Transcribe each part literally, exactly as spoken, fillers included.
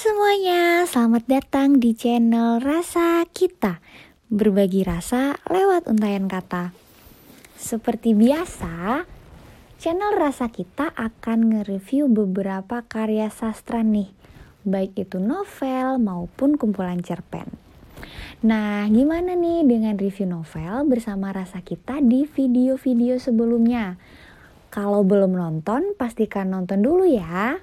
semuanya, selamat datang di channel Rasa Kita, berbagi rasa lewat untayan kata. Seperti biasa, channel Rasa Kita akan nge-review beberapa karya sastra nih, baik itu novel maupun kumpulan cerpen. Nah, gimana nih dengan review novel bersama Rasa Kita di video-video sebelumnya? Kalau belum nonton, pastikan nonton dulu ya.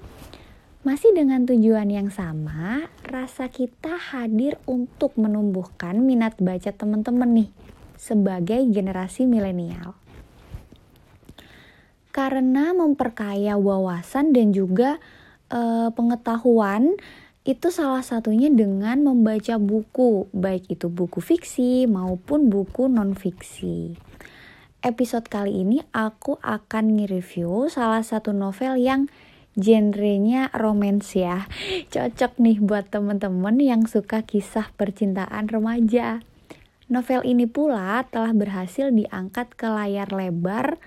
Masih dengan tujuan yang sama, Rasa Kita hadir untuk menumbuhkan minat baca teman-teman nih sebagai generasi milenial. Karena memperkaya wawasan dan juga e, pengetahuan itu salah satunya dengan membaca buku, baik itu buku fiksi maupun buku non-fiksi. Episode kali ini aku akan nge-review salah satu novel yang genrenya romance ya. Cocok nih buat teman-teman yang suka kisah percintaan remaja. Novel ini pula telah berhasil diangkat ke layar lebar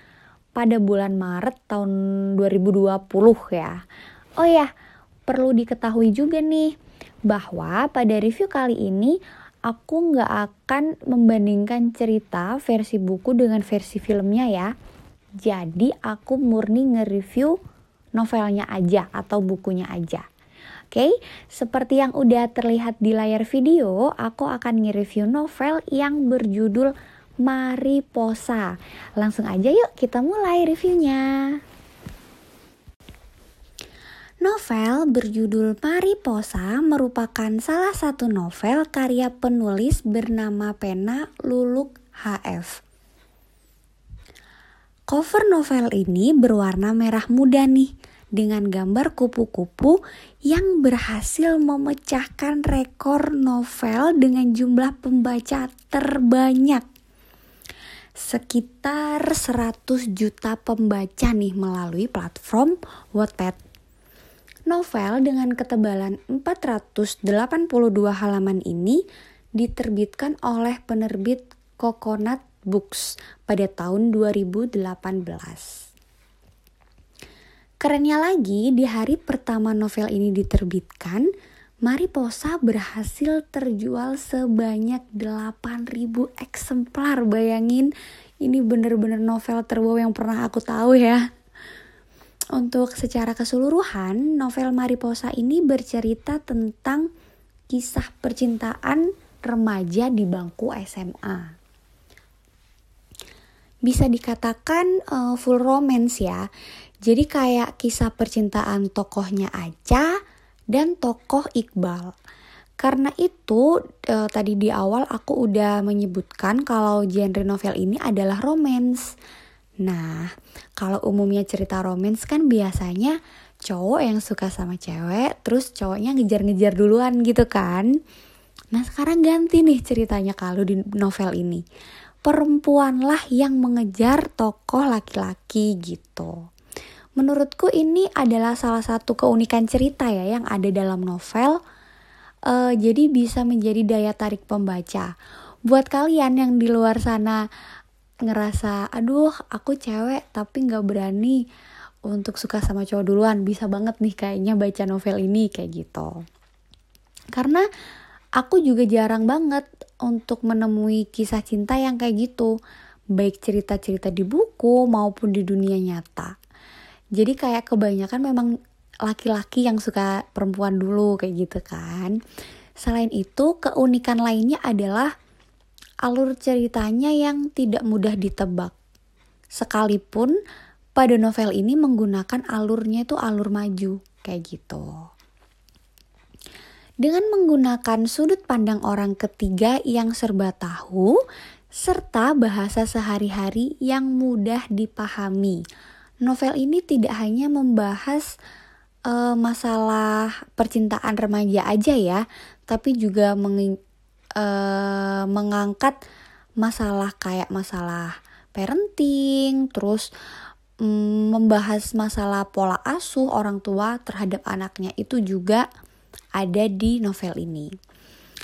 pada bulan Maret tahun dua ribu dua puluh ya. Oh ya, perlu diketahui juga nih bahwa pada review kali ini aku nggak akan membandingkan cerita versi buku dengan versi filmnya ya. Jadi aku murni nge-review novelnya aja atau bukunya aja. Oke, seperti yang udah terlihat di layar video, aku akan nge-review novel yang berjudul Mariposa. Langsung aja yuk kita mulai reviewnya. Novel berjudul Mariposa merupakan salah satu novel karya penulis bernama Pena Luluk H F. Cover novel ini berwarna merah muda nih, dengan gambar kupu-kupu yang berhasil memecahkan rekor novel dengan jumlah pembaca terbanyak. Sekitar seratus juta pembaca nih melalui platform Wattpad. Novel dengan ketebalan empat ratus delapan puluh dua halaman ini diterbitkan oleh penerbit Coconut Books pada tahun dua ribu delapan belas. Kerennya lagi, di hari pertama novel ini diterbitkan, Mariposa berhasil terjual sebanyak delapan ribu eksemplar. Bayangin, ini bener-bener novel terbaru yang pernah aku tahu ya. Untuk secara keseluruhan, novel Mariposa ini bercerita tentang kisah percintaan remaja di bangku S M A. Bisa dikatakan uh, full romance ya. Jadi kayak kisah percintaan tokohnya Aca dan tokoh Iqbal. Karena itu uh, tadi di awal aku udah menyebutkan kalau genre novel ini adalah romance. Nah, kalau umumnya cerita romance kan biasanya cowok yang suka sama cewek, terus cowoknya ngejar-ngejar duluan gitu kan. Nah, sekarang ganti nih ceritanya kalau di novel ini. Perempuanlah yang mengejar tokoh laki-laki gitu. Menurutku ini adalah salah satu keunikan cerita ya yang ada dalam novel. E, jadi bisa menjadi daya tarik pembaca. Buat kalian yang di luar sana ngerasa, aduh aku cewek tapi gak berani untuk suka sama cowok duluan, bisa banget nih kayaknya baca novel ini kayak gitu. Karena aku juga jarang banget untuk menemui kisah cinta yang kayak gitu, baik cerita-cerita di buku maupun di dunia nyata. Jadi kayak kebanyakan memang laki-laki yang suka perempuan dulu kayak gitu kan. Selain itu, keunikan lainnya adalah alur ceritanya yang tidak mudah ditebak. Sekalipun pada novel ini menggunakan alurnya itu alur maju kayak gitu. Dengan menggunakan sudut pandang orang ketiga yang serba tahu, serta bahasa sehari-hari yang mudah dipahami. Novel ini tidak hanya membahas e, masalah percintaan remaja aja ya, tapi juga meng, e, mengangkat masalah kayak masalah parenting, terus mm, membahas masalah pola asuh orang tua terhadap anaknya itu juga ada di novel ini.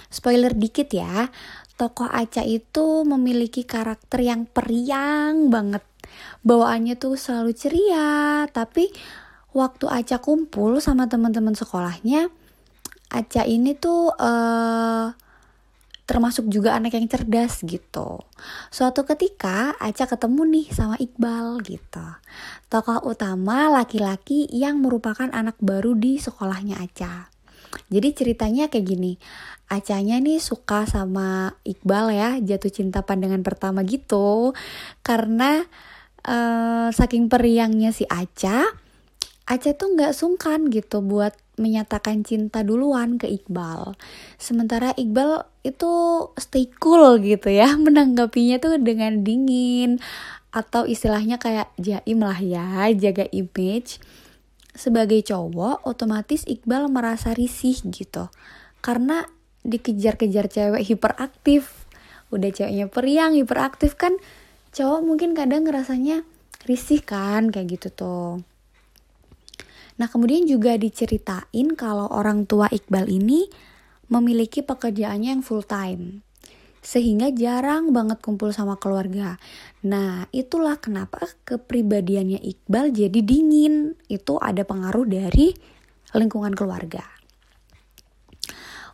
Spoiler dikit ya, tokoh Aca itu memiliki karakter yang periang banget. Bawaannya tuh selalu ceria, tapi waktu Aca kumpul sama teman-teman sekolahnya, Aca ini tuh uh, termasuk juga anak yang cerdas gitu. Suatu ketika Aca ketemu nih sama Iqbal gitu, tokoh utama laki-laki yang merupakan anak baru di sekolahnya Aca. Jadi ceritanya kayak gini, Acanya nih suka sama Iqbal ya, jatuh cinta pandangan pertama gitu. Karena uh, saking periangnya si Aca, Aca tuh gak sungkan gitu buat menyatakan cinta duluan ke Iqbal. Sementara Iqbal itu stay cool gitu ya, menanggapinya tuh dengan dingin, atau istilahnya kayak jaim lah ya, jaga image. Sebagai cowok, otomatis Iqbal merasa risih gitu, karena dikejar-kejar cewek hiperaktif. Udah ceweknya periang, hiperaktif kan, cowok mungkin kadang ngerasanya risih kan, kayak gitu tuh. Nah, kemudian juga diceritain kalau orang tua Iqbal ini memiliki pekerjaannya yang full time, sehingga jarang banget kumpul sama keluarga. Nah, itulah kenapa kepribadiannya Iqbal jadi dingin. Itu ada pengaruh dari lingkungan keluarga.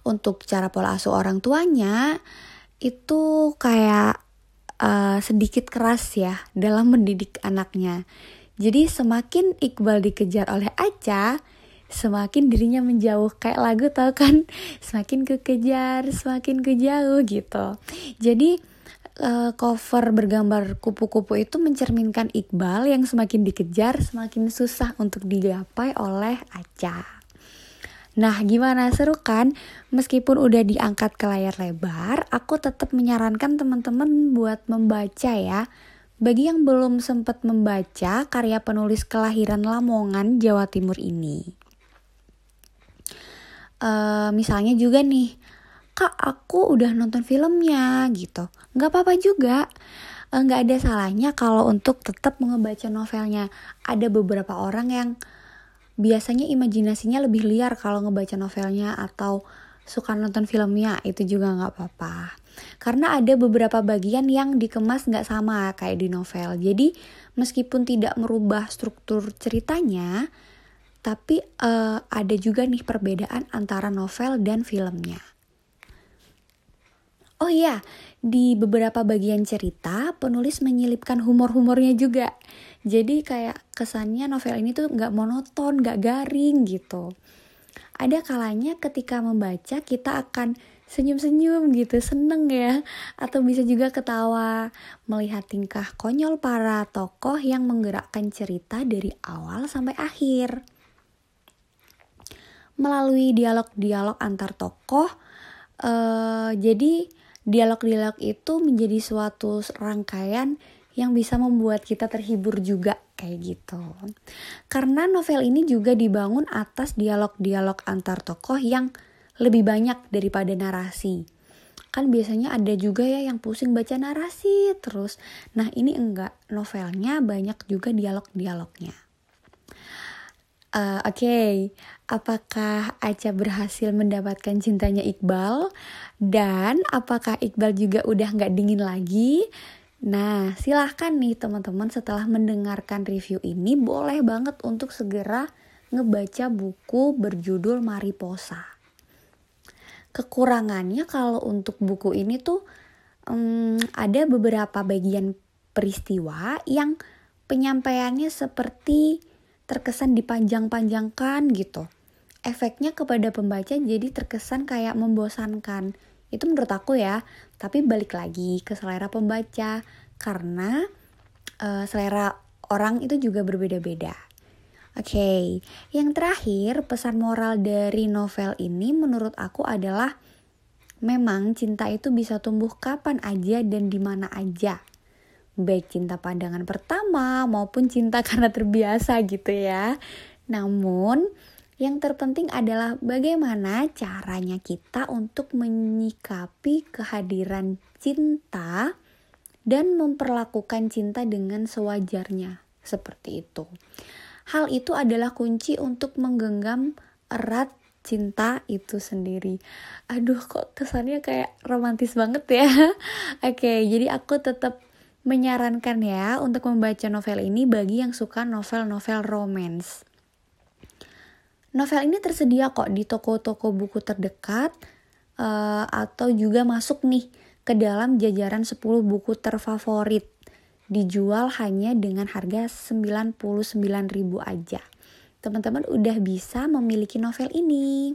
Untuk cara pola asuh orang tuanya, itu kayak uh, sedikit keras ya dalam mendidik anaknya. Jadi semakin Iqbal dikejar oleh Aca, semakin dirinya menjauh. Kayak lagu tau kan, semakin kekejar, semakin kejauh gitu. Jadi uh, cover bergambar kupu-kupu itu mencerminkan Iqbal yang semakin dikejar, semakin susah untuk digapai oleh Aca. Nah, gimana, seru kan? Meskipun udah diangkat ke layar lebar, aku tetap menyarankan teman-teman buat membaca ya. Bagi yang belum sempat membaca karya penulis kelahiran Lamongan, Jawa Timur ini. E, misalnya juga nih, Kak, aku udah nonton filmnya gitu. Gak apa-apa juga, e, gak ada salahnya kalau untuk tetap ngebaca novelnya. Ada beberapa orang yang biasanya imajinasinya lebih liar kalau ngebaca novelnya atau suka nonton filmnya, itu juga gak apa-apa. Karena ada beberapa bagian yang dikemas gak sama kayak di novel. Jadi meskipun tidak merubah struktur ceritanya, tapi uh, ada juga nih perbedaan antara novel dan filmnya. Oh iya, di beberapa bagian cerita penulis menyelipkan humor-humornya juga. Jadi kayak kesannya novel ini tuh gak monoton, gak garing gitu. Ada kalanya ketika membaca kita akan senyum-senyum gitu, seneng ya. Atau bisa juga ketawa melihat tingkah konyol para tokoh yang menggerakkan cerita dari awal sampai akhir. Melalui dialog-dialog antar tokoh, eh, jadi dialog-dialog itu menjadi suatu rangkaian yang bisa membuat kita terhibur juga, kayak gitu. Karena novel ini juga dibangun atas dialog-dialog antar tokoh yang lebih banyak daripada narasi. Kan biasanya ada juga ya yang pusing baca narasi terus. Nah, ini enggak, novelnya banyak juga dialog-dialognya. Uh, Oke, okay. Apakah Aca berhasil mendapatkan cintanya Iqbal? Dan apakah Iqbal juga udah gak dingin lagi? Nah, silahkan nih teman-teman, setelah mendengarkan review ini boleh banget untuk segera ngebaca buku berjudul Mariposa. Kekurangannya kalau untuk buku ini tuh um, ada beberapa bagian peristiwa yang penyampaiannya seperti terkesan dipanjang-panjangkan gitu. Efeknya kepada pembaca jadi terkesan kayak membosankan. Itu menurut aku ya, tapi balik lagi ke selera pembaca karena uh, selera orang itu juga berbeda-beda. Oke, okay. Yang terakhir, pesan moral dari novel ini menurut aku adalah memang cinta itu bisa tumbuh kapan aja dan di mana aja. Baik cinta pandangan pertama maupun cinta karena terbiasa gitu ya. Namun, yang terpenting adalah bagaimana caranya kita untuk menyikapi kehadiran cinta dan memperlakukan cinta dengan sewajarnya, seperti itu. Hal itu adalah kunci untuk menggenggam erat cinta itu sendiri. Aduh, kok kesannya kayak romantis banget ya. Oke, jadi aku tetap menyarankan ya untuk membaca novel ini bagi yang suka novel-novel romance. Novel ini tersedia kok di toko-toko buku terdekat uh, atau juga masuk nih ke dalam jajaran sepuluh buku terfavorit. Dijual hanya dengan harga sembilan puluh sembilan ribu aja. Teman-teman udah bisa memiliki novel ini.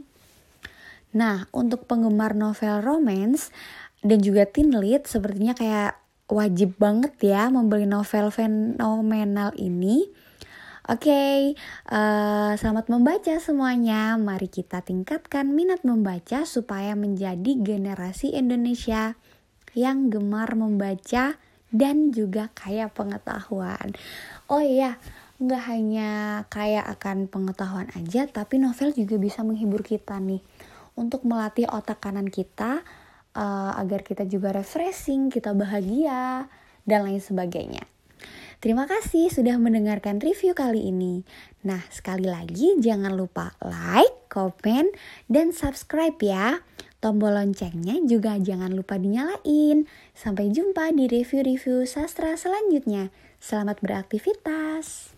Nah, untuk penggemar novel romance dan juga teen lit sepertinya kayak wajib banget ya membeli novel fenomenal ini. Oke, okay, uh, selamat membaca semuanya. Mari kita tingkatkan minat membaca supaya menjadi generasi Indonesia yang gemar membaca dan juga kaya pengetahuan. Oh iya, nggak hanya kaya akan pengetahuan aja, tapi novel juga bisa menghibur kita nih. Untuk melatih otak kanan kita, uh, agar kita juga refreshing, kita bahagia, dan lain sebagainya. Terima kasih sudah mendengarkan review kali ini. Nah, sekali lagi jangan lupa like, komen, dan subscribe ya. Tombol loncengnya juga jangan lupa dinyalain. Sampai jumpa di review-review sastra selanjutnya. Selamat beraktivitas.